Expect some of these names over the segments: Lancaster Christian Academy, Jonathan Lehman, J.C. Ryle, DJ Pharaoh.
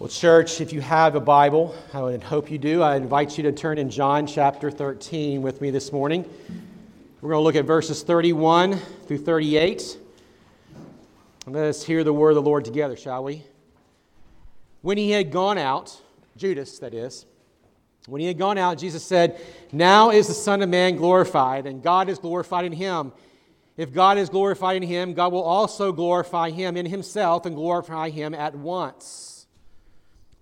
Well, church, if you have a Bible, I would hope you do, I invite you to turn in John chapter 13 with me this morning. We're going to look at verses 31 through 38. And let us hear the word of the Lord together, shall we? When he had gone out, Judas, that is, when he had gone out, Jesus said, "Now is the Son of Man glorified, and God is glorified in him. If God is glorified in him, God will also glorify him in himself and glorify him at once.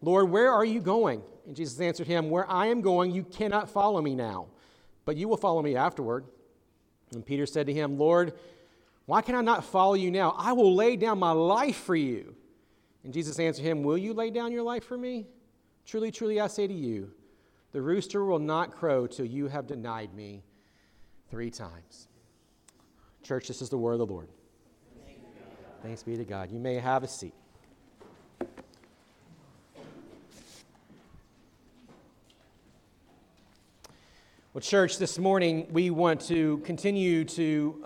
"Lord, where are you going?" And Jesus answered him, "Where I am going, you cannot follow me now, but you will follow me afterward." And Peter said to him, "Lord, why can I not follow you now? I will lay down my life for you." And Jesus answered him, "Will you lay down your life for me? Truly, truly, I say to you, the rooster will not crow till you have denied me 3 times. Church, this is the word of the Lord. Thanks be to God. You may have a seat. Well, church, this morning we want to continue to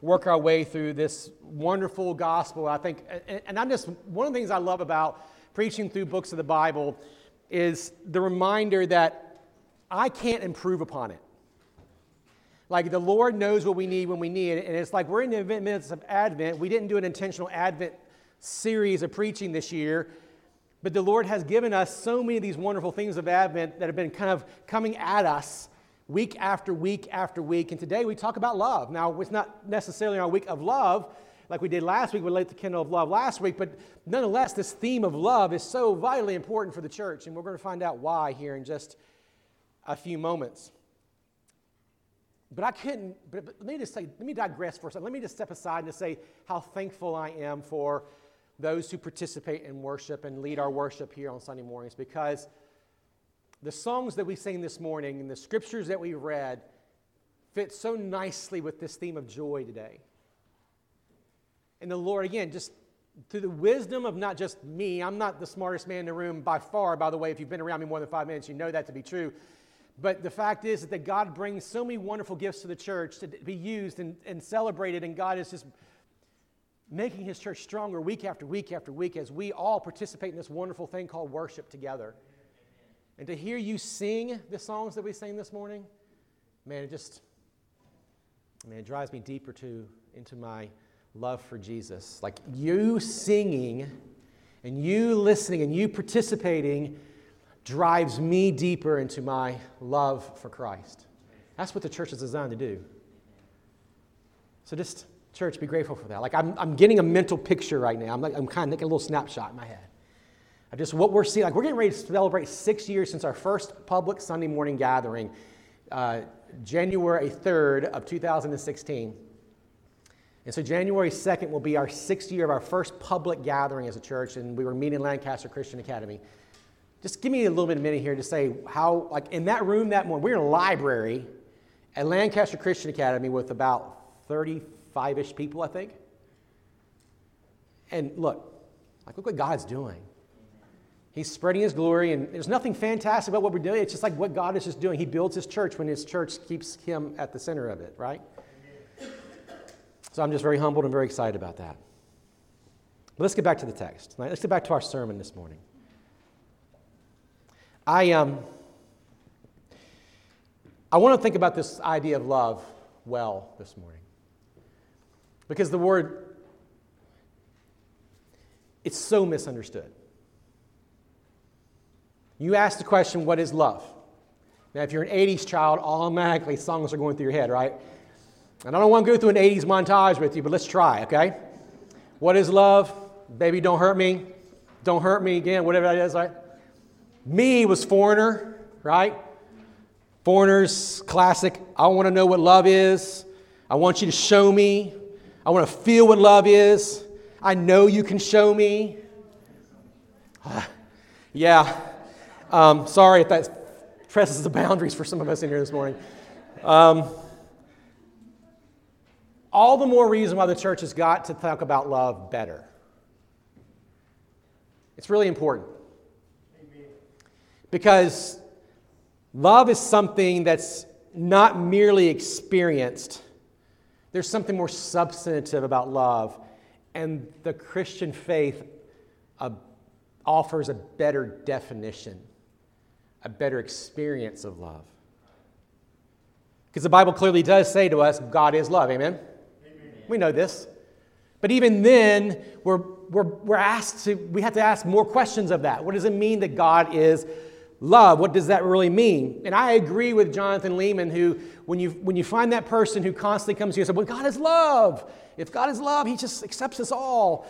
work our way through this wonderful gospel. I think, and I just, one of the things I love about preaching through books of the Bible is the reminder that I can't improve upon it. Like, the Lord knows what we need when we need it, and it's like we're in the midst of Advent. We didn't do an intentional Advent series of preaching this year, but the Lord has given us so many of these wonderful things of Advent that have been kind of coming at us week after week after week. And today we talk about love. Now, it's not necessarily our week of love like we did last week. We lit the candle of love last week. But nonetheless, this theme of love is so vitally important for the church. And we're going to find out why here in just a few moments. But let me just say, let me digress for a second. Let me just step aside and say how thankful I am for those who participate in worship and lead our worship here on Sunday mornings, because the songs that we sing this morning and the scriptures that we read fit so nicely with this theme of joy today. And the Lord, again, just through the wisdom of not just me, I'm not the smartest man in the room by far, by the way. If you've been around me more than 5 minutes, you know that to be true. But the fact is that God brings so many wonderful gifts to the church to be used and celebrated, and God is just making his church stronger week after week after week as we all participate in this wonderful thing called worship together. And to hear you sing the songs that we sang this morning, man, it drives me deeper into my love for Jesus. Like, you singing and you listening and you participating drives me deeper into my love for Christ. That's what the church is designed to do. So just, church, be grateful for that. Like, I'm getting a mental picture right now. I'm kind of making a little snapshot in my head. What we're seeing, like, we're getting ready to celebrate 6 years since our first public Sunday morning gathering, January 3rd of 2016. And so January 2nd will be our 6th year of our first public gathering as a church, and we were meeting in Lancaster Christian Academy. Just give me a little bit of a minute here to say how, like, in that room that morning, we were in a library at Lancaster Christian Academy with about 35-ish people, I think. And look what God's doing. He's spreading his glory, and there's nothing fantastic about what we're doing. It's just like what God is just doing. He builds his church when his church keeps him at the center of it, right? So I'm just very humbled and very excited about that. But let's get back to the text. Let's get back to our sermon this morning. I want to think about this idea of love well this morning. Because the word, it's so misunderstood. You ask the question, what is love? Now, if you're an 80s child, automatically songs are going through your head, right? And I don't want to go through an 80s montage with you, but let's try, okay? What is love? Baby, don't hurt me. Don't hurt me again, whatever that is, right? Me was Foreigner, right? Foreigners, classic. I want to know what love is. I want you to show me. I want to feel what love is. I know you can show me. Yeah. Sorry if that presses the boundaries for some of us in here this morning. All the more reason why the church has got to talk about love better. It's really important. Because love is something that's not merely experienced. There's something more substantive about love, and the Christian faith offers a better definition, a better experience of love. Because the Bible clearly does say to us, God is love, amen? Amen. We know this. But even then, we're asked to, we have to ask more questions of that. What does it mean that God is love? What does that really mean? And I agree with Jonathan Lehman, who, when you find that person who constantly comes to you and says, well, God is love. If God is love, he just accepts us all.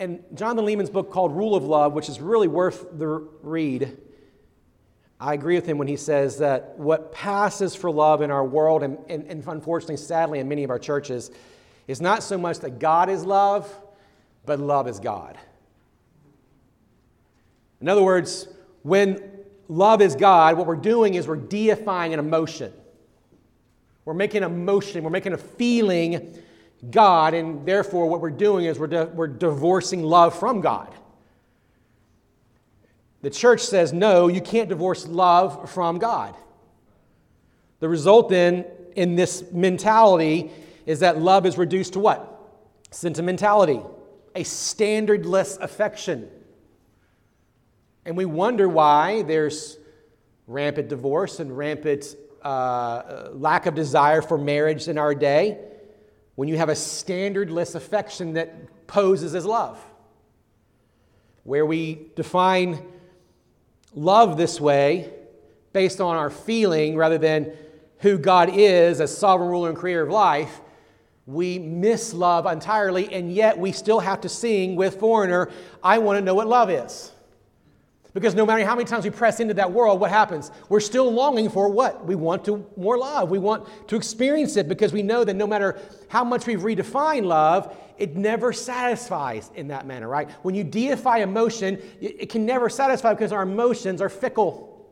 And Jonathan Lehman's book called Rule of Love, which is really worth the read, I agree with him when he says that what passes for love in our world, and unfortunately, sadly, in many of our churches, is not so much that God is love, but love is God. In other words, when love is God, what we're doing is we're deifying an emotion. We're making an emotion, we're making a feeling God, and therefore what we're doing is we're divorcing love from God. The church says, no, you can't divorce love from God. The result then in this mentality is that love is reduced to what? Sentimentality, a standardless affection. And we wonder why there's rampant divorce and rampant lack of desire for marriage in our day when you have a standardless affection that poses as love. Where we define love this way based on our feeling rather than who God is as sovereign ruler and creator of life, we miss love entirely, and yet we still have to sing with Foreigner, I want to know what love is. Because no matter how many times we press into that world, what happens? We're still longing for what? We want to more love. We want to experience it because we know that no matter how much we've redefined love, it never satisfies in that manner, right? When you deify emotion, it can never satisfy because our emotions are fickle.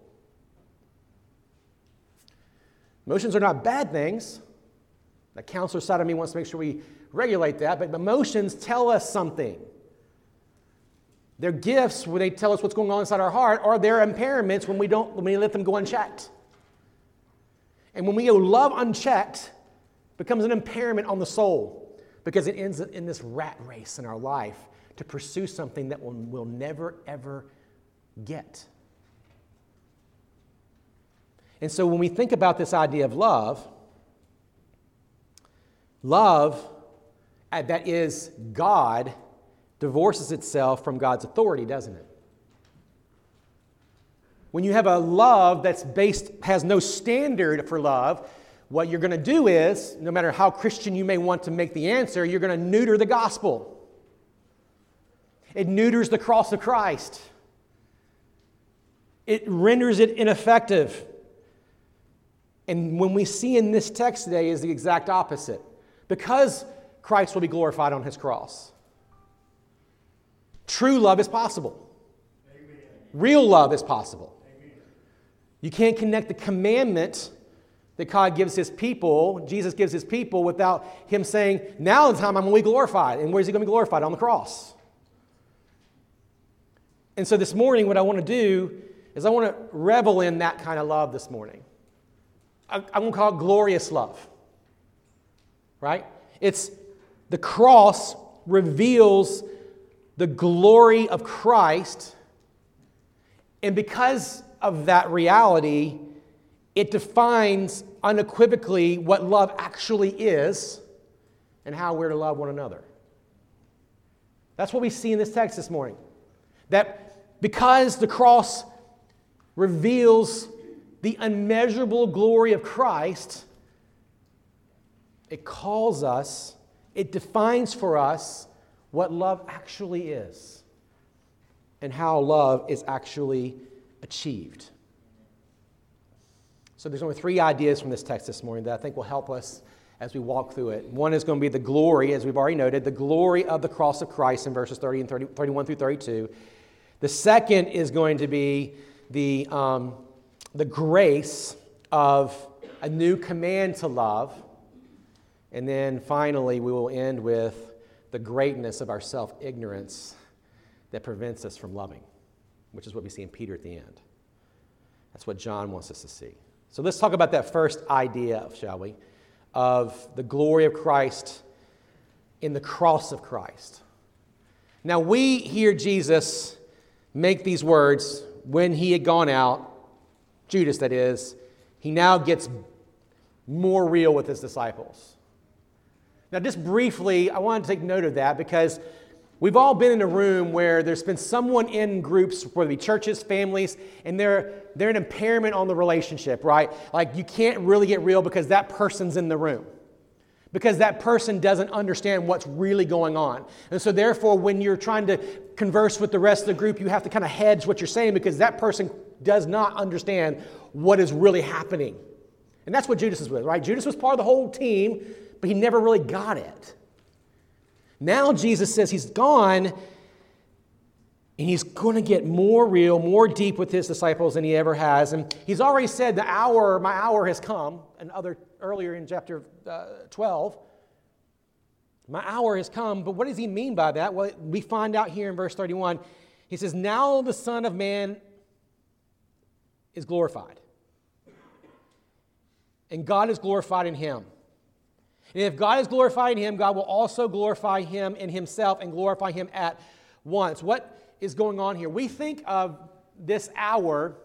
Emotions are not bad things. The counselor side of me wants to make sure we regulate that, but emotions tell us something. They're gifts when they tell us what's going on inside our heart, or they're impairments when we let them go unchecked. And when we go love unchecked, it becomes an impairment on the soul because it ends in this rat race in our life to pursue something that we'll never, ever get. And so when we think about this idea of love that is God divorces itself from God's authority, doesn't it? When you have a love that's has no standard for love, what you're going to do is, no matter how Christian you may want to make the answer, you're going to neuter the gospel. It neuters the cross of Christ. It renders it ineffective. And when we see in this text today is the exact opposite. Because Christ will be glorified on his cross. True love is possible. Amen. Real love is possible. Amen. You can't connect the commandment that God gives his people, Jesus gives his people, without him saying, now is the time I'm going to be glorified. And where is he going to be glorified? On the cross. And so this morning, what I want to do is I want to revel in that kind of love this morning. I'm going to call it glorious love. Right? It's the cross reveals the glory of Christ, and because of that reality, it defines unequivocally what love actually is and how we're to love one another. That's what we see in this text this morning. That because the cross reveals the unmeasurable glory of Christ, it calls us, it defines for us what love actually is and how love is actually achieved. So there's only three ideas from this text this morning that I think will help us as we walk through it. One is going to be the glory, as we've already noted, the glory of the cross of Christ in verses 31 through 32. The second is going to be the grace of a new command to love. And then finally, we will end with the greatness of our self-ignorance that prevents us from loving, which is what we see in Peter at the end. That's what John wants us to see. So let's talk about that first idea, shall we, of the glory of Christ in the cross of Christ. Now we hear Jesus make these words when he had gone out, Judas that is. He now gets more real with his disciples. Now just briefly, I wanted to take note of that because we've all been in a room where there's been someone in groups, whether it be churches, families, and they're an impairment on the relationship, right? Like you can't really get real because that person's in the room. Because that person doesn't understand what's really going on. And so therefore, when you're trying to converse with the rest of the group, you have to kind of hedge what you're saying because that person does not understand what is really happening. And that's what Judas is with, right? Judas was part of the whole team, but he never really got it. Now Jesus says he's gone, and he's going to get more real, more deep with his disciples than he ever has. And he's already said, my hour has come, earlier in chapter 12. My hour has come, but what does he mean by that? Well, we find out here in verse 31. He says, now the Son of Man is glorified. And God is glorified in him. And if God is glorified in him, God will also glorify him in himself and glorify him at once. What is going on here? We think of this hour,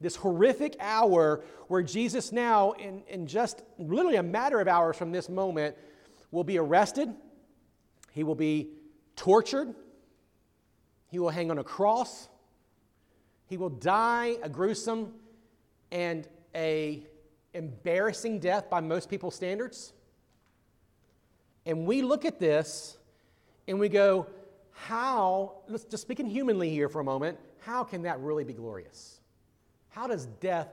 this horrific hour where Jesus now, in just literally a matter of hours from this moment, will be arrested. He will be tortured. He will hang on a cross. He will die a gruesome and a embarrassing death by most people's standards. And we look at this and we go, how, let's just speaking humanly here for a moment, how can that really be glorious? How is death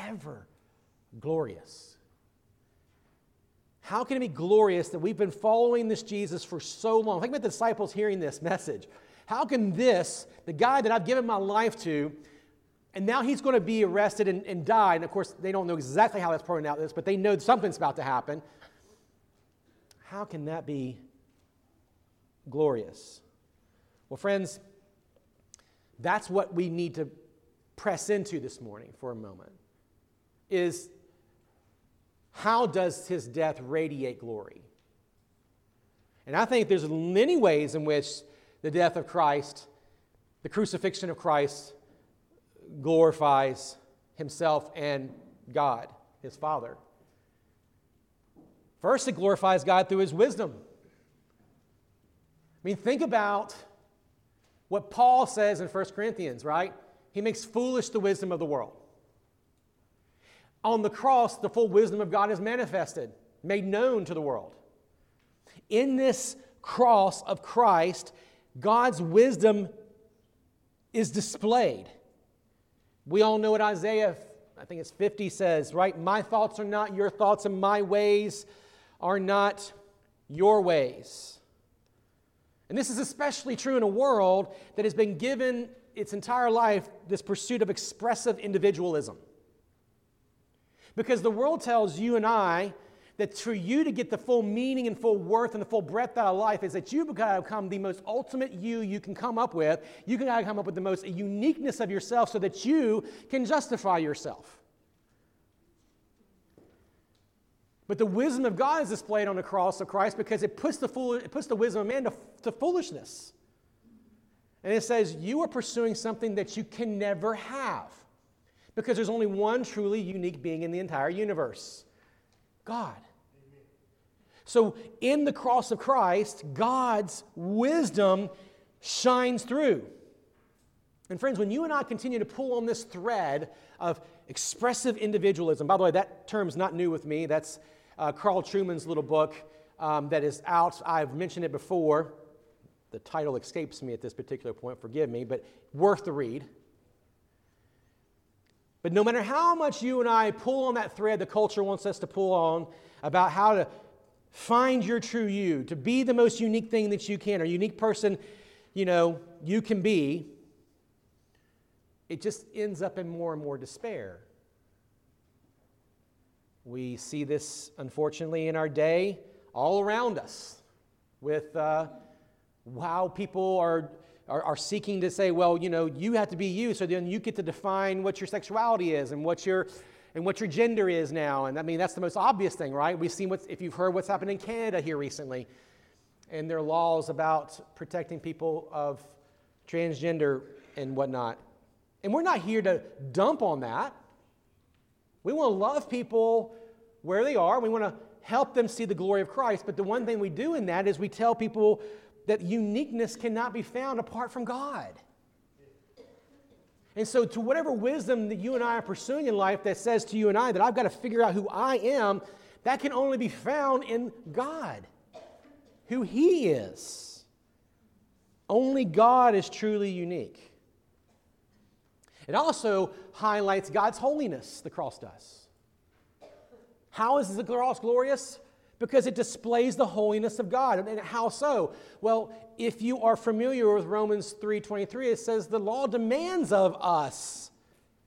ever glorious? How can it be glorious that we've been following this Jesus for so long? Think about the disciples hearing this message. How can this, the guy that I've given my life to, and now he's going to be arrested and die, and of course they don't know exactly how that's pouring out this, but they know something's about to happen. How can that be glorious? Well, friends, that's what we need to press into this morning for a moment, is how does his death radiate glory? And I think there's many ways in which the death of Christ, the crucifixion of Christ, glorifies himself and God, his Father. First, it glorifies God through his wisdom. I mean, think about what Paul says in 1 Corinthians, right? He makes foolish the wisdom of the world. On the cross, the full wisdom of God is manifested, made known to the world. In this cross of Christ, God's wisdom is displayed. We all know what Isaiah, I think it's 50, says, right? My thoughts are not your thoughts, and my ways are not your ways. And this is especially true in a world that has been given its entire life this pursuit of expressive individualism. Because the world tells you and I that for you to get the full meaning and full worth and the full breadth out of life is that you've got to become the most ultimate you can come up with. You've got to come up with the most uniqueness of yourself so that you can justify yourself. But the wisdom of God is displayed on the cross of Christ because it puts the wisdom of man to foolishness. And it says, you are pursuing something that you can never have because there's only one truly unique being in the entire universe, God. Amen. So in the cross of Christ, God's wisdom shines through. And friends, when you and I continue to pull on this thread of expressive individualism, by the way, that term's not new with me. That's Carl Truman's little book that is out. I've mentioned it before. The title escapes me at this particular point, forgive me, but worth the read. But no matter how much you and I pull on that thread the culture wants us to pull on about how to find your true you, to be the most unique thing that you can, or unique person, you know, you can be, it just ends up in more and more despair. We see this, unfortunately, in our day all around us with how people are seeking to say, well, you know, you have to be you, so then you get to define what your sexuality is and what your gender is now. And I mean, that's the most obvious thing, right? We've seen if you've heard what's happened in Canada here recently, and their laws about protecting people of transgender and whatnot. And we're not here to dump on that. We want to love people where they are. We want to help them see the glory of Christ. But the one thing we do in that is we tell people that uniqueness cannot be found apart from God. And so to whatever wisdom that you and I are pursuing in life that says to you and I that I've got to figure out who I am, that can only be found in God, who He is. Only God is truly unique. It also highlights God's holiness, the cross does. How is the cross glorious? Because it displays the holiness of God. And how so? Well, if you are familiar with Romans 3:23, it says the law demands of us.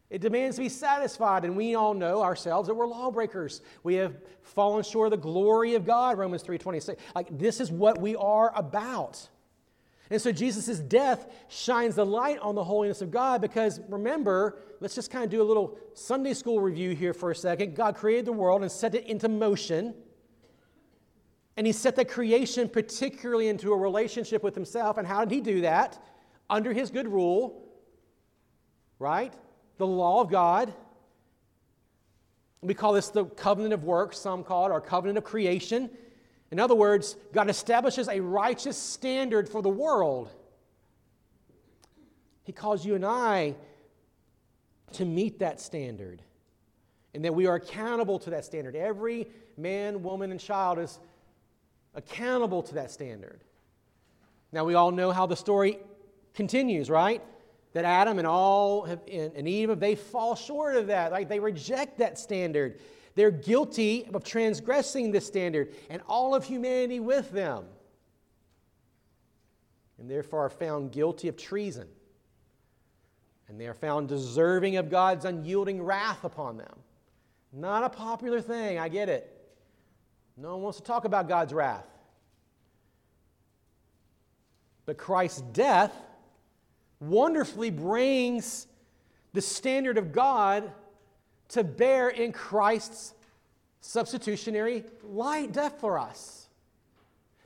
It demands to be satisfied, and we all know ourselves that we're lawbreakers. We have fallen short of the glory of God, Romans 3:26. Like, this is what we are about. And so Jesus' death shines the light on the holiness of God because, remember, let's just kind of do a little Sunday school review here for a second. God created the world and set it into motion. And He set that creation particularly into a relationship with Himself. And how did He do that? Under His good rule, right? The law of God. We call this the covenant of works, some call it, or covenant of creation. In other words, God establishes a righteous standard for the world. He calls you and I to meet that standard, and that we are accountable to that standard. Every man, woman, and child is accountable to that standard. Now, we all know how the story continues, right? That Adam and Eve, they fall short of that. Like, they reject that standard. They're guilty of transgressing this standard, and all of humanity with them, and therefore are found guilty of treason. And they are found deserving of God's unyielding wrath upon them. Not a popular thing, I get it. No one wants to talk about God's wrath. But Christ's death wonderfully brings the standard of God to bear in Christ's substitutionary light death for us.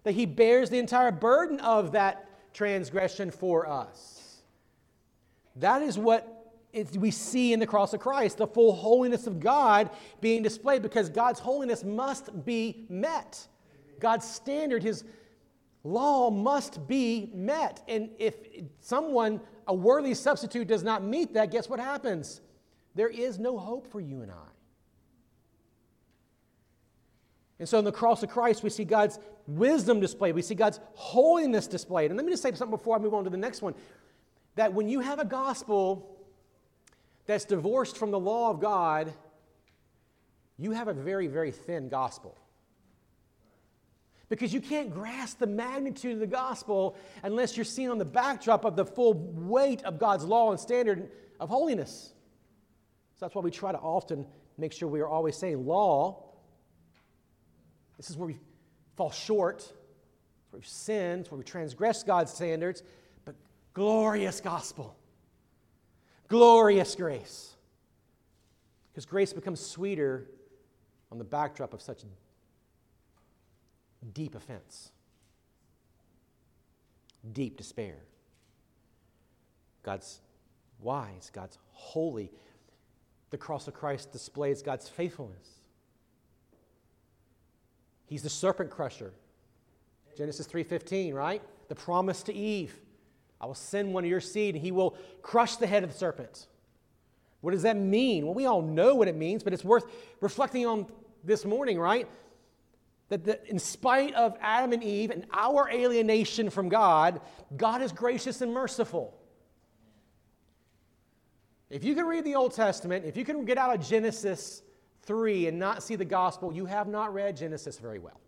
That He bears the entire burden of that transgression for us. That is what we see in the cross of Christ, the full holiness of God being displayed, because God's holiness must be met. God's standard, His law must be met. And if someone, a worthy substitute, does not meet that, guess what happens? There is no hope for you and I. And so in the cross of Christ, we see God's wisdom displayed. We see God's holiness displayed. And let me just say something before I move on to the next one. That when you have a gospel that's divorced from the law of God, you have a very, very thin gospel. Because you can't grasp the magnitude of the gospel unless you're seen on the backdrop of the full weight of God's law and standard of holiness. So that's why we try to often make sure we are always saying law. This is where we fall short. It's where we've sinned. It's where we transgress God's standards. But glorious gospel. Glorious grace. Because grace becomes sweeter on the backdrop of such deep offense. Deep despair. God's wise. God's holy. The cross of Christ displays God's faithfulness. He's the serpent crusher. Genesis 3:15, right? The promise to Eve. I will send one of your seed, and he will crush the head of the serpent. What does that mean? Well, we all know what it means, but it's worth reflecting on this morning, right? That in spite of Adam and Eve and our alienation from God, God is gracious and merciful. If you can read the Old Testament, if you can get out of Genesis 3 and not see the gospel, you have not read Genesis very well.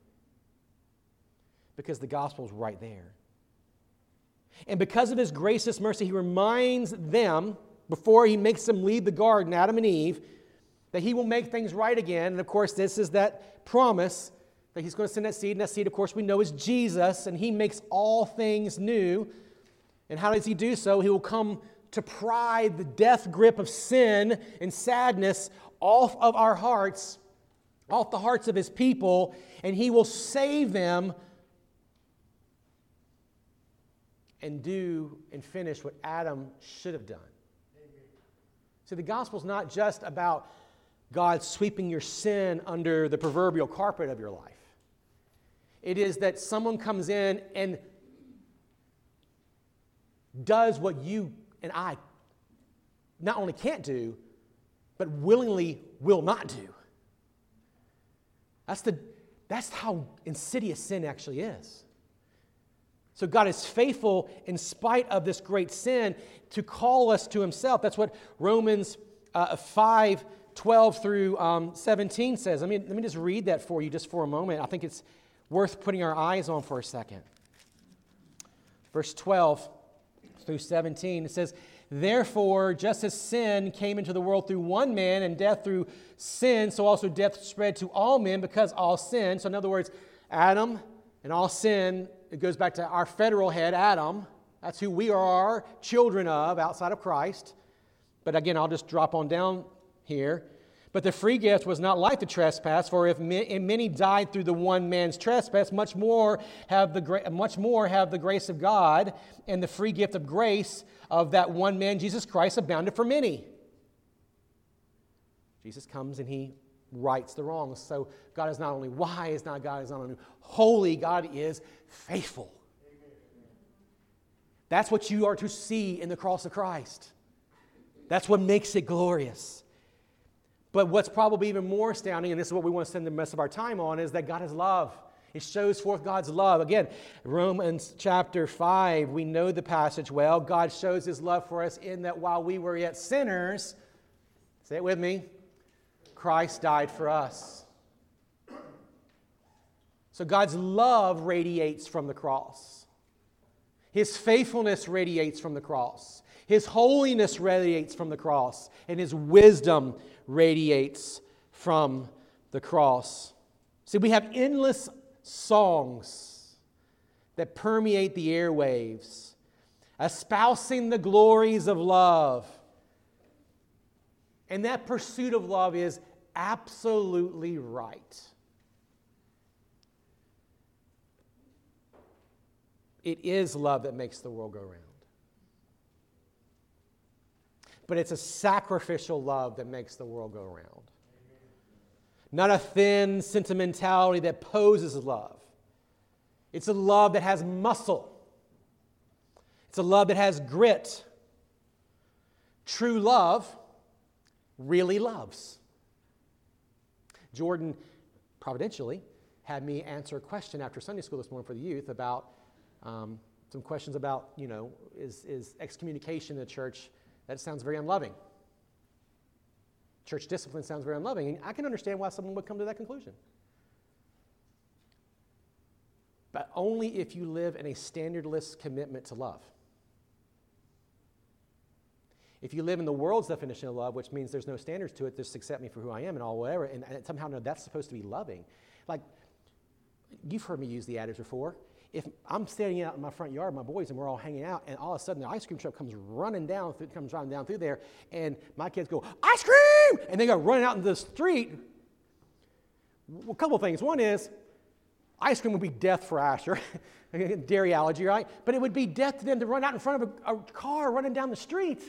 Because the gospel's right there. And because of His gracious mercy, He reminds them before he makes them leave the garden, Adam and Eve, that he will make things right again. And of course, this is that promise that he's going to send that seed. And that seed, of course, we know is Jesus, and he makes all things new. And how does he do so? He will come to pry the death grip of sin and sadness off of our hearts, off the hearts of his people, and he will save them and do and finish what Adam should have done. See, the gospel's not just about God sweeping your sin under the proverbial carpet of your life. It is that someone comes in and does what you and I not only can't do, but willingly will not do. That's how insidious sin actually is. So God is faithful in spite of this great sin to call us to himself. That's what Romans 5:12 through 17 says. Let me just read that for you just for a moment. I think it's worth putting our eyes on for a second. Verse 12 through 17, it says, "Therefore, just as sin came into the world through one man, and death through sin, so also death spread to all men because all sin." So in other words, Adam and all sin, it goes back to our federal head, Adam. That's who we are children of outside of Christ. But again, I'll just drop on down here. "But the free gift was not like the trespass, for if many died through the one man's trespass, much more have the grace of God and the free gift of grace of that one man, Jesus Christ, abounded for many." Jesus comes and he rights the wrongs. So God is not only wise, God is not only holy, God is faithful. That's what you are to see in the cross of Christ. That's what makes it glorious. But what's probably even more astounding, and this is what we want to spend the rest of our time on, is that God is love. It shows forth God's love. Again, Romans chapter 5, we know the passage well. God shows his love for us in that while we were yet sinners, say it with me, Christ died for us. So God's love radiates from the cross. His faithfulness radiates from the cross. His holiness radiates from the cross. And his wisdom radiates from the cross. See, we have endless songs that permeate the airwaves, espousing the glories of love. And that pursuit of love is absolutely right. It is love that makes the world go round. But it's a sacrificial love that makes the world go round. Not a thin sentimentality that poses love. It's a love that has muscle. It's a love that has grit. True love really loves. Jordan providentially had me answer a question after Sunday school this morning for the youth about some questions about, is excommunication in the church? That sounds very unloving. Church discipline sounds very unloving. And I can understand why someone would come to that conclusion. But only if you live in a standardless commitment to love. If you live in the world's definition of love, which means there's no standards to it, just accept me for who I am and all whatever, and somehow no, that's supposed to be loving. Like, you've heard me use the adage before. If I'm standing out in my front yard, my boys, and we're all hanging out, and all of a sudden the ice cream truck comes running down through there, and my kids go, "Ice cream!" And they go running out into the street. Well, a couple things. One is, ice cream would be death for Asher, dairy allergy, right? But it would be death to them to run out in front of a car running down the street.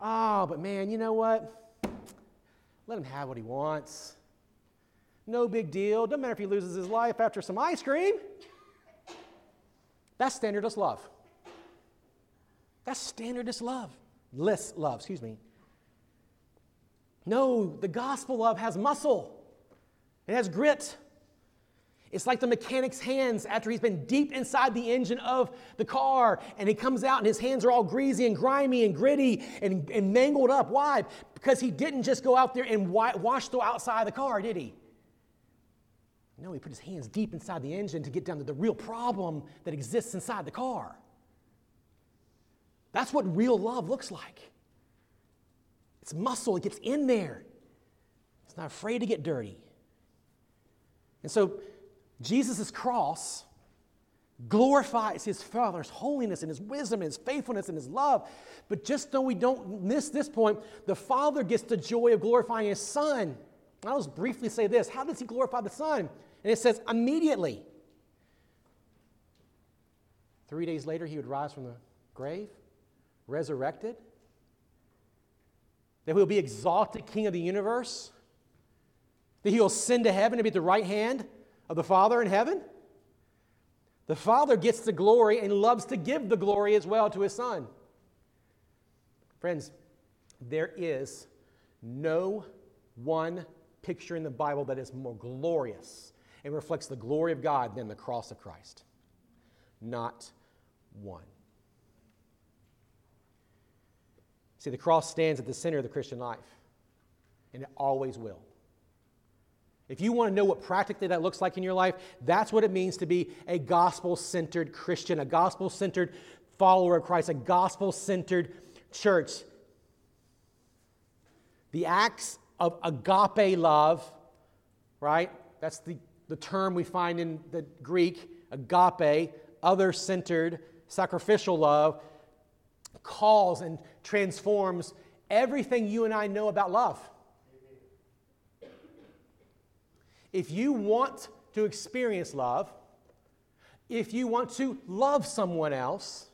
Oh, but man, you know what? Let him have what he wants. No big deal. Doesn't matter if he loses his life after some ice cream. That's standardless love. That's standardless love. No, the gospel love has muscle. It has grit. It's like the mechanic's hands after he's been deep inside the engine of the car, and he comes out and his hands are all greasy and grimy and gritty and mangled up. Why? Because he didn't just go out there and wash the outside of the car, did he? No, he put his hands deep inside the engine to get down to the real problem that exists inside the car. That's what real love looks like. It's muscle. It gets in there. It's not afraid to get dirty. And so Jesus' cross glorifies his Father's holiness and his wisdom and his faithfulness and his love. But just though we don't miss this point, the Father gets the joy of glorifying his Son. I'll just briefly say this. How does he glorify the Son? And it says immediately. 3 days later, he would rise from the grave, resurrected. That he will be exalted King of the universe. That he will ascend to heaven and be at the right hand of the Father in heaven. The Father gets the glory and loves to give the glory as well to his Son. Friends, there is no one picture in the Bible that is more glorious and reflects the glory of God than the cross of Christ. Not one. See, the cross stands at the center of the Christian life, and it always will. If you want to know what practically that looks like in your life, that's what it means to be a gospel-centered Christian, a gospel-centered follower of Christ, a gospel-centered church. The acts of agape love, right? That's the term we find in the Greek, agape, other-centered, sacrificial love, calls and transforms everything you and I know about love. If you want to experience love, if you want to love someone else,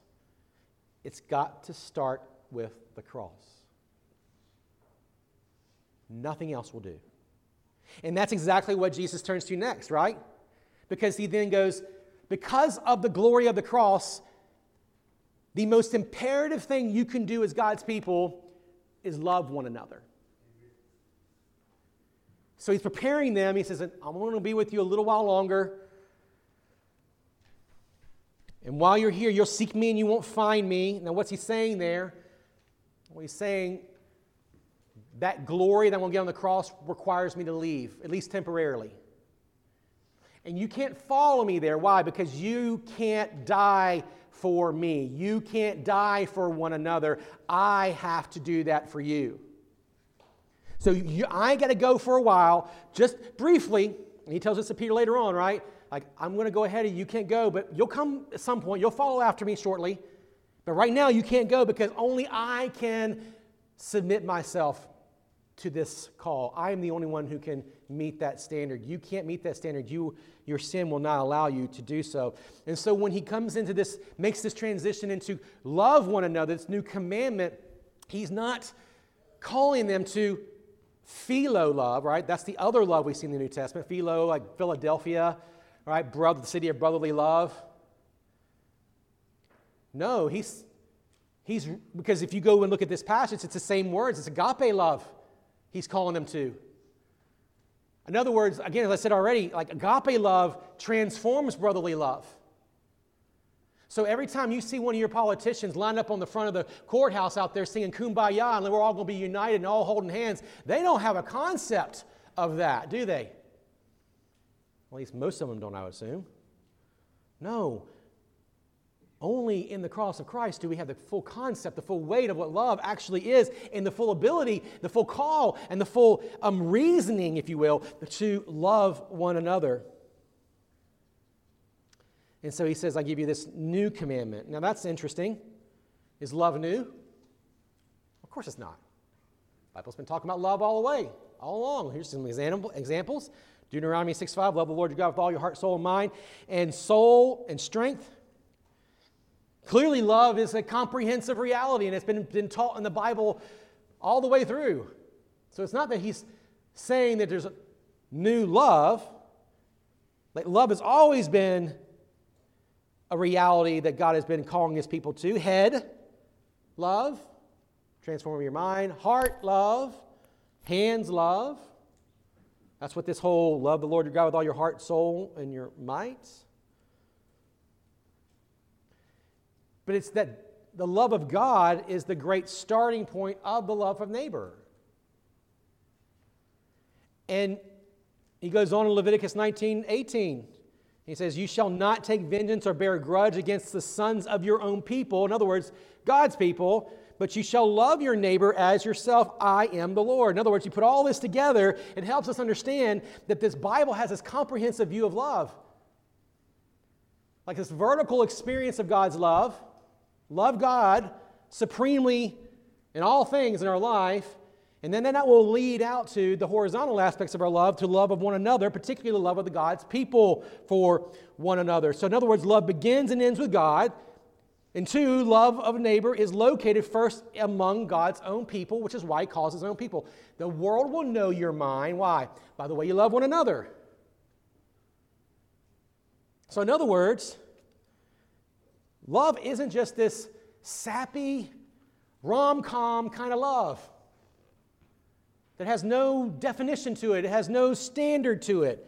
it's got to start with the cross. Nothing else will do. And that's exactly what Jesus turns to next, right? Because he then goes, because of the glory of the cross, the most imperative thing you can do as God's people is love one another. So he's preparing them. He says, I'm going to be with you a little while longer. And while you're here, you'll seek me and you won't find me. Now, what's he saying there? Well, he's saying that glory that I'm going to get on the cross requires me to leave, at least temporarily. And you can't follow me there. Why? Because you can't die for me. You can't die for one another. I have to do that for you. So I got to go for a while, just briefly, and he tells us to Peter later on, right? Like, I'm going to go ahead of you. You can't go, but you'll come at some point. You'll follow after me shortly. But right now you can't go because only I can submit myself to this call. I am the only one who can meet that standard. You can't meet that standard. Your sin will not allow you to do so. And so when he comes into this, makes this transition into love one another, this new commandment, he's not calling them to philo love, right? That's the other love we see in the New Testament. Philo, like Philadelphia, right? Brother, the city of brotherly love. No, he's because if you go and look at this passage, it's the same words. It's agape love he's calling them to. In other words, again, as I said already, like agape love transforms brotherly love. So every time you see one of your politicians lined up on the front of the courthouse out there singing Kumbaya and we're all going to be united and all holding hands, they don't have a concept of that, do they? Well, at least most of them don't, I would assume. No. Only in the cross of Christ do we have the full concept, the full weight of what love actually is, and the full ability, the full call, and the full reasoning, if you will, to love one another. And so he says, I give you this new commandment. Now that's interesting. Is love new? Of course it's not. The Bible's been talking about love all the way, all along. Here's some examples. Deuteronomy 6:5, love the Lord your God with all your heart, soul, and mind, and soul and strength. Clearly, love is a comprehensive reality, and it's been taught in the Bible all the way through. So it's not that he's saying that there's a new love. Like love has always been a reality that God has been calling his people to. Head, love, transform your mind. Heart, love, hands, love. That's what this whole love the Lord your God with all your heart, soul, and your might. But it's that the love of God is the great starting point of the love of neighbor. And he goes on in Leviticus 19:18. He says, you shall not take vengeance or bear a grudge against the sons of your own people. In other words, God's people, but you shall love your neighbor as yourself. I am the Lord. In other words, you put all this together, it helps us understand that this Bible has this comprehensive view of love. Like this vertical experience of God's love. Love God supremely in all things in our life. And then that will lead out to the horizontal aspects of our love, to love of one another, particularly the love of the God's people for one another. So in other words, love begins and ends with God. And two, love of neighbor is located first among God's own people, which is why he calls his own people. The world will know you're mine. Why? By the way you love one another. So in other words, love isn't just this sappy, rom-com kind of love that has no definition to it. It has no standard to it.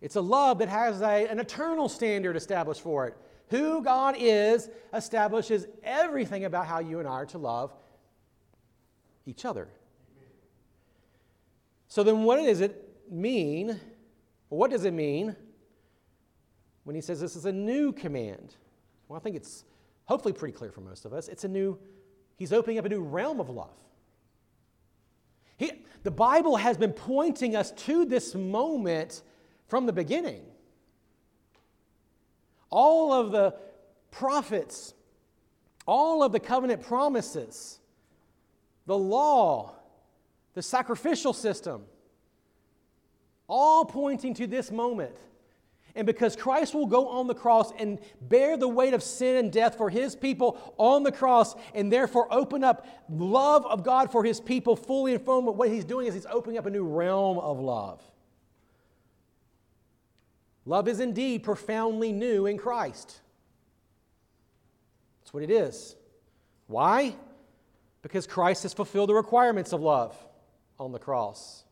It's a love that has an eternal standard established for it. Who God is establishes everything about how you and I are to love each other. So then what does it mean when he says this is a new command? Well, I think it's hopefully pretty clear for most of us. He's opening up a new realm of love. The Bible has been pointing us to this moment from the beginning. All of the prophets, all of the covenant promises, the law, the sacrificial system, all pointing to this moment. And because Christ will go on the cross and bear the weight of sin and death for his people on the cross, and therefore open up love of God for his people fully and firmly, what he's doing is he's opening up a new realm of love. Love is indeed profoundly new in Christ. That's what it is. Why? Because Christ has fulfilled the requirements of love on the cross.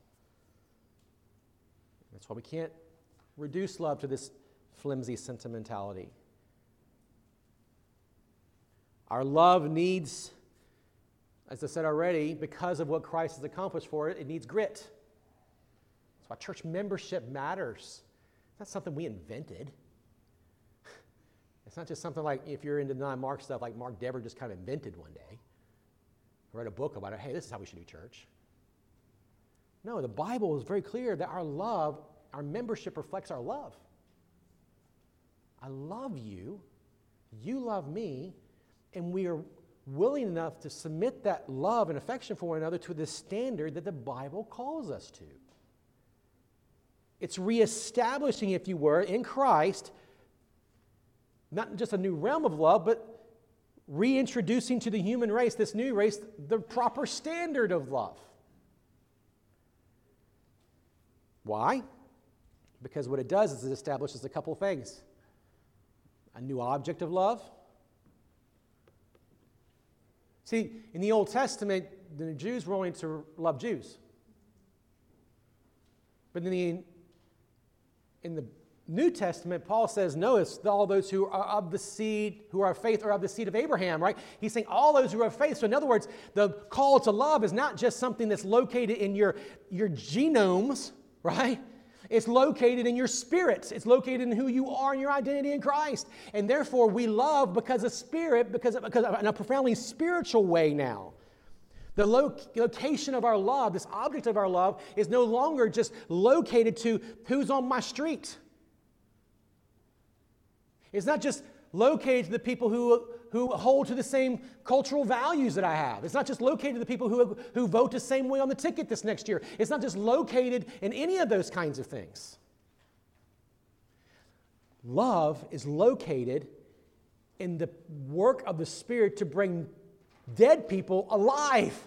That's why we can't reduce love to this flimsy sentimentality. Our love needs, as I said already, because of what Christ has accomplished for it, it needs grit. That's why church membership matters. It's not something we invented. It's not just something like, if you're into non-Mark stuff, like Mark Dever just kind of invented one day. I read a book about it. Hey, this is how we should do church. No, the Bible is very clear that our membership reflects our love. I love you. You love me. And we are willing enough to submit that love and affection for one another to the standard that the Bible calls us to. It's reestablishing, if you were, in Christ, not just a new realm of love, but reintroducing to the human race, this new race, the proper standard of love. Why? Because what it does is it establishes a couple things. A new object of love. See, in the Old Testament, the Jews were only to love Jews. But in the New Testament, Paul says, no, it's all those who are of the seed, who are of faith, are of the seed of Abraham, right? He's saying all those who are of faith. So in other words, the call to love is not just something that's located in your genomes, right? It's located in your spirits. It's located in who you are and your identity in Christ. And therefore, we love because of spirit, because of, in a profoundly spiritual way now. The location of our love, this object of our love, is no longer just located to who's on my street. It's not just located to the people who hold to the same cultural values that I have. It's not just located to the people who vote the same way on the ticket this next year. It's not just located in any of those kinds of things. Love is located in the work of the Spirit to bring dead people alive.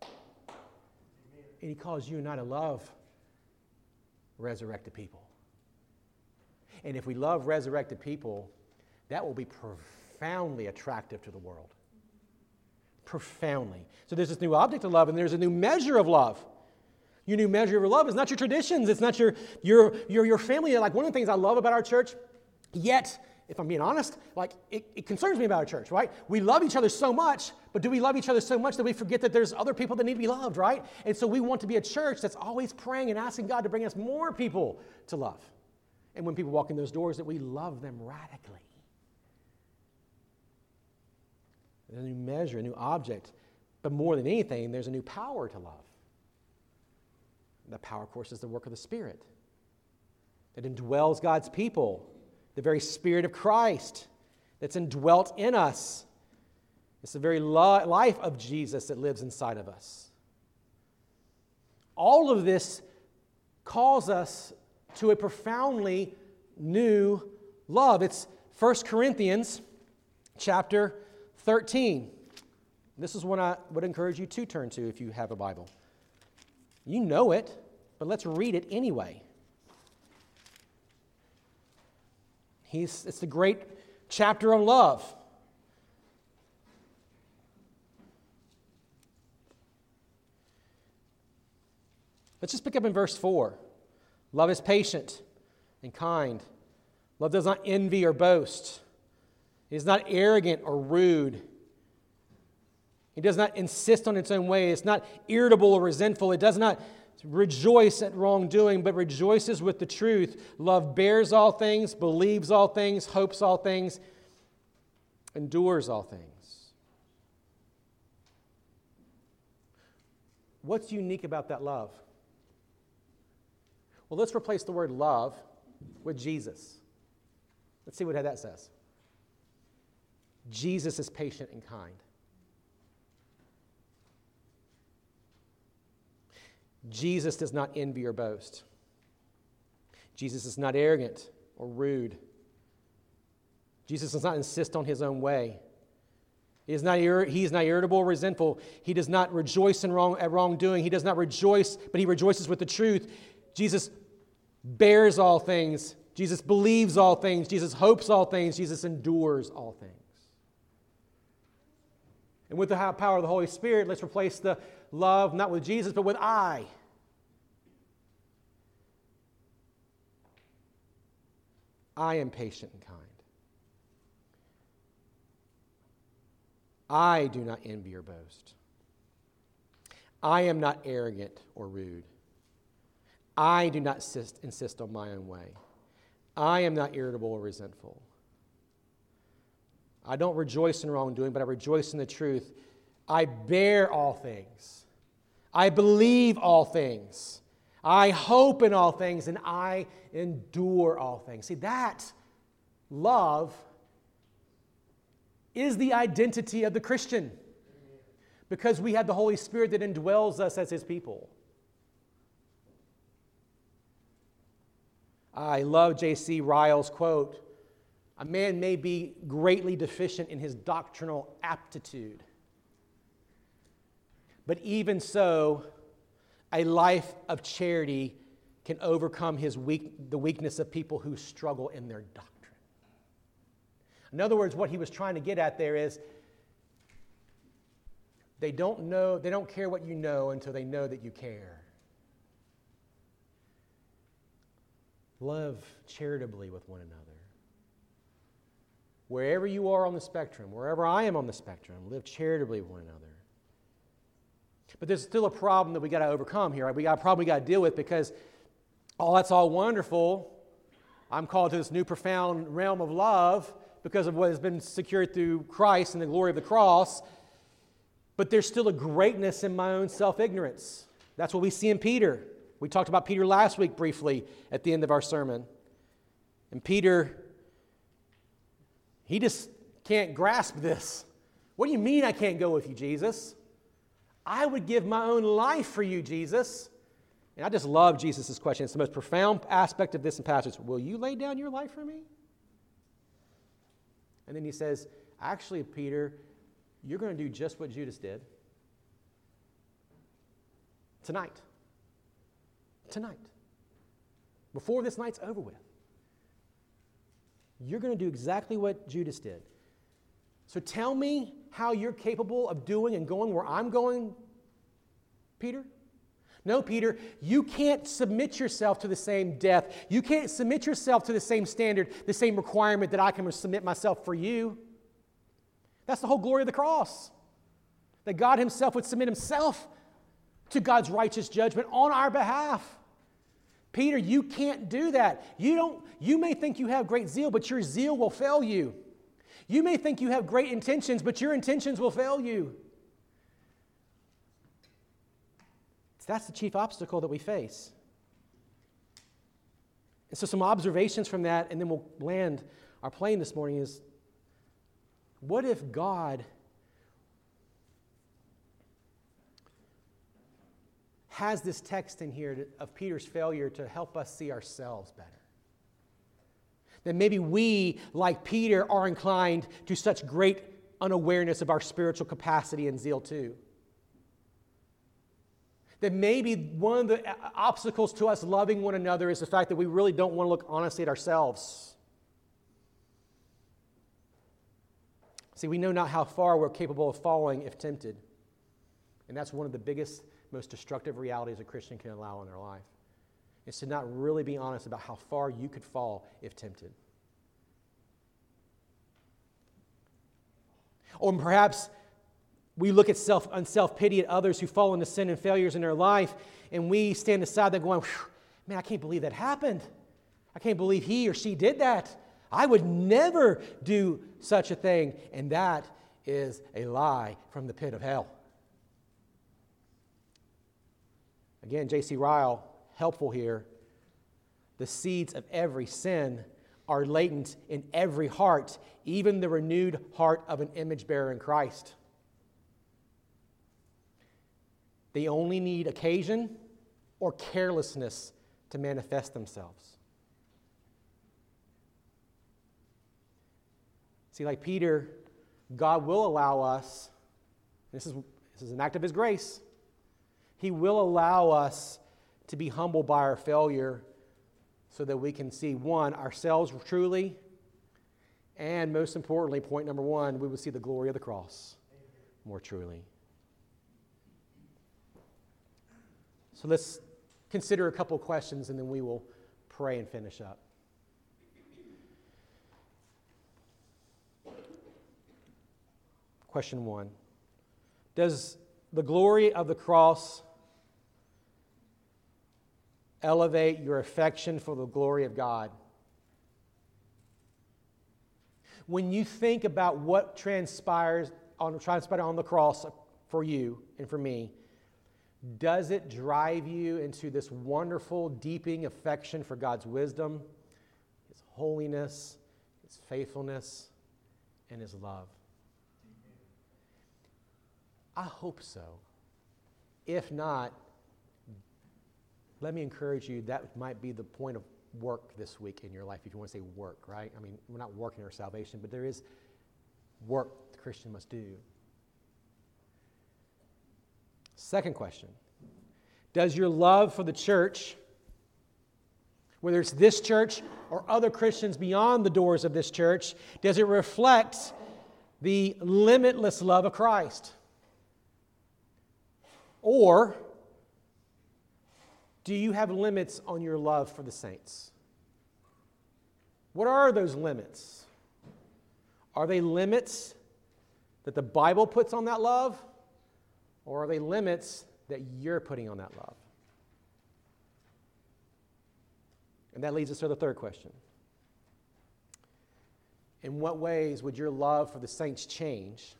And he calls you and I to love resurrected people. And if we love resurrected people, that will be profoundly attractive to the world. Profoundly. So there's this new object of love, and there's a new measure of love. Your new measure of love is not your traditions. It's not your family. Like, one of the things I love about our church, yet, if I'm being honest, like it concerns me about our church, right? We love each other so much, but do we love each other so much that we forget that there's other people that need to be loved, right? And so we want to be a church that's always praying and asking God to bring us more people to love. And when people walk in those doors, that we love them radically. There's a new measure, a new object. But more than anything, there's a new power to love. The power, of course, is the work of the Spirit that indwells God's people, the very Spirit of Christ that's indwelt in us. It's the very life of Jesus that lives inside of us. All of this calls us to a profoundly new love. It's 1 Corinthians chapter 13. This is one I would encourage you to turn to if you have a Bible. You know it, but let's read it anyway. It's the great chapter on love. Let's just pick up in verse 4. Love is patient and kind. Love does not envy or boast. It is not arrogant or rude. It does not insist on its own way. It's not irritable or resentful. It does not rejoice at wrongdoing, but rejoices with the truth. Love bears all things, believes all things, hopes all things, endures all things. What's unique about that love? Well, let's replace the word love with Jesus. Let's see what that says. Jesus is patient and kind. Jesus does not envy or boast. Jesus is not arrogant or rude. Jesus does not insist on his own way. He is not irritable or resentful. He does not rejoice at wrongdoing. He does not rejoice, but he rejoices with the truth. Jesus bears all things. Jesus believes all things. Jesus hopes all things. Jesus endures all things. And with the high power of the Holy Spirit, let's replace the love, not with Jesus, but with I. I am patient and kind. I do not envy or boast. I am not arrogant or rude. I do not insist on my own way. I am not irritable or resentful. I don't rejoice in wrongdoing, but I rejoice in the truth. I bear all things. I believe all things. I hope in all things, and I endure all things. See, that love is the identity of the Christian, because we have the Holy Spirit that indwells us as his people. I love J.C. Ryle's quote, "A man may be greatly deficient in his doctrinal aptitude, but even so, a life of charity can overcome the weakness of people who struggle in their doctrine." In other words, what he was trying to get at there is they don't care what you know until they know that you care. Love charitably with one another. Wherever you are on the spectrum, wherever I am on the spectrum, live charitably with one another. But there's still a problem that we got to overcome here, right? We got a problem we got to deal with, because that's all wonderful. I'm called to this new profound realm of love because of what has been secured through Christ and the glory of the cross. But there's still a greatness in my own self-ignorance. That's what we see in Peter. We talked about Peter last week briefly at the end of our sermon. And Peter, he just can't grasp this. What do you mean I can't go with you, Jesus? I would give my own life for you, Jesus. And I just love Jesus' question. It's the most profound aspect of this passage. Will you lay down your life for me? And then he says, actually, Peter, you're going to do just what Judas did. Tonight. Before this night's over with. You're going to do exactly what Judas did. So tell me how you're capable of doing and going where I'm going, Peter? No, Peter, you can't submit yourself to the same death. You can't submit yourself to the same standard, the same requirement that I can submit myself for you. That's the whole glory of the cross, that God himself would submit himself to God's righteous judgment on our behalf. Peter, you can't do that. You may think you have great zeal, but your zeal will fail you. You may think you have great intentions, but your intentions will fail you. That's the chief obstacle that we face. And so some observations from that, and then we'll land our plane this morning, is what if God has this text in here of Peter's failure to help us see ourselves better? That maybe we, like Peter, are inclined to such great unawareness of our spiritual capacity and zeal too. That maybe one of the obstacles to us loving one another is the fact that we really don't want to look honestly at ourselves. See, we know not how far we're capable of falling if tempted. And that's one of the biggest, most destructive realities a Christian can allow in their life, is to not really be honest about how far you could fall if tempted. Or perhaps we look at self-pity at others who fall into sin and failures in their life, and we stand aside there going, man, I can't believe that happened. I can't believe he or she did that. I would never do such a thing. And that is a lie from the pit of hell. Again, J.C. Ryle, helpful here. The seeds of every sin are latent in every heart, even the renewed heart of an image bearer in Christ. They only need occasion or carelessness to manifest themselves. See, like Peter, God will allow us, this is an act of his grace, he will allow us to be humbled by our failure so that we can see, one, ourselves truly, and most importantly, point number one, we will see the glory of the cross more truly. So let's consider a couple questions, and then we will pray and finish up. Question one. Does the glory of the cross elevate your affection for the glory of God? When you think about what transpired on the cross for you and for me, does it drive you into this wonderful, deepening affection for God's wisdom, His holiness, His faithfulness, and His love? I hope so. If not, let me encourage you, that might be the point of work this week in your life, if you want to say work, right? I mean, we're not working our salvation, but there is work the Christian must do. Second question, does your love for the church, whether it's this church or other Christians beyond the doors of this church, does it reflect the limitless love of Christ? Or do you have limits on your love for the saints? What are those limits? Are they limits that the Bible puts on that love? Or are they limits that you're putting on that love? And that leads us to the third question. In what ways would your love for the saints change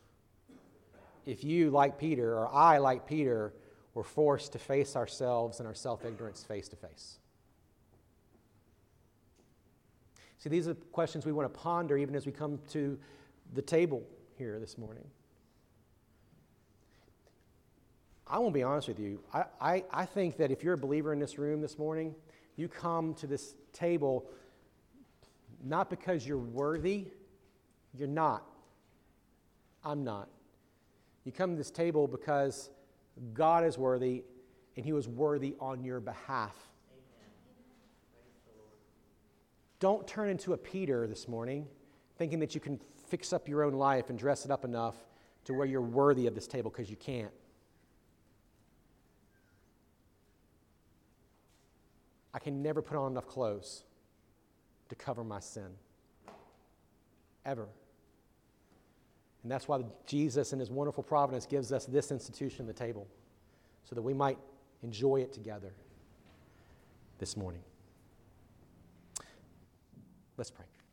if you, like Peter, or I, like Peter, were forced to face ourselves and our self-ignorance face to face? See, these are questions we want to ponder even as we come to the table here this morning. I won't be honest with you. I think that if you're a believer in this room this morning, you come to this table not because you're worthy. You're not. I'm not. You come to this table because God is worthy, and He was worthy on your behalf. Don't turn into a Peter this morning, thinking that you can fix up your own life and dress it up enough to where you're worthy of this table, because you can't. I can never put on enough clothes to cover my sin, ever. And that's why Jesus in His wonderful providence gives us this institution, the table, so that we might enjoy it together this morning. Let's pray.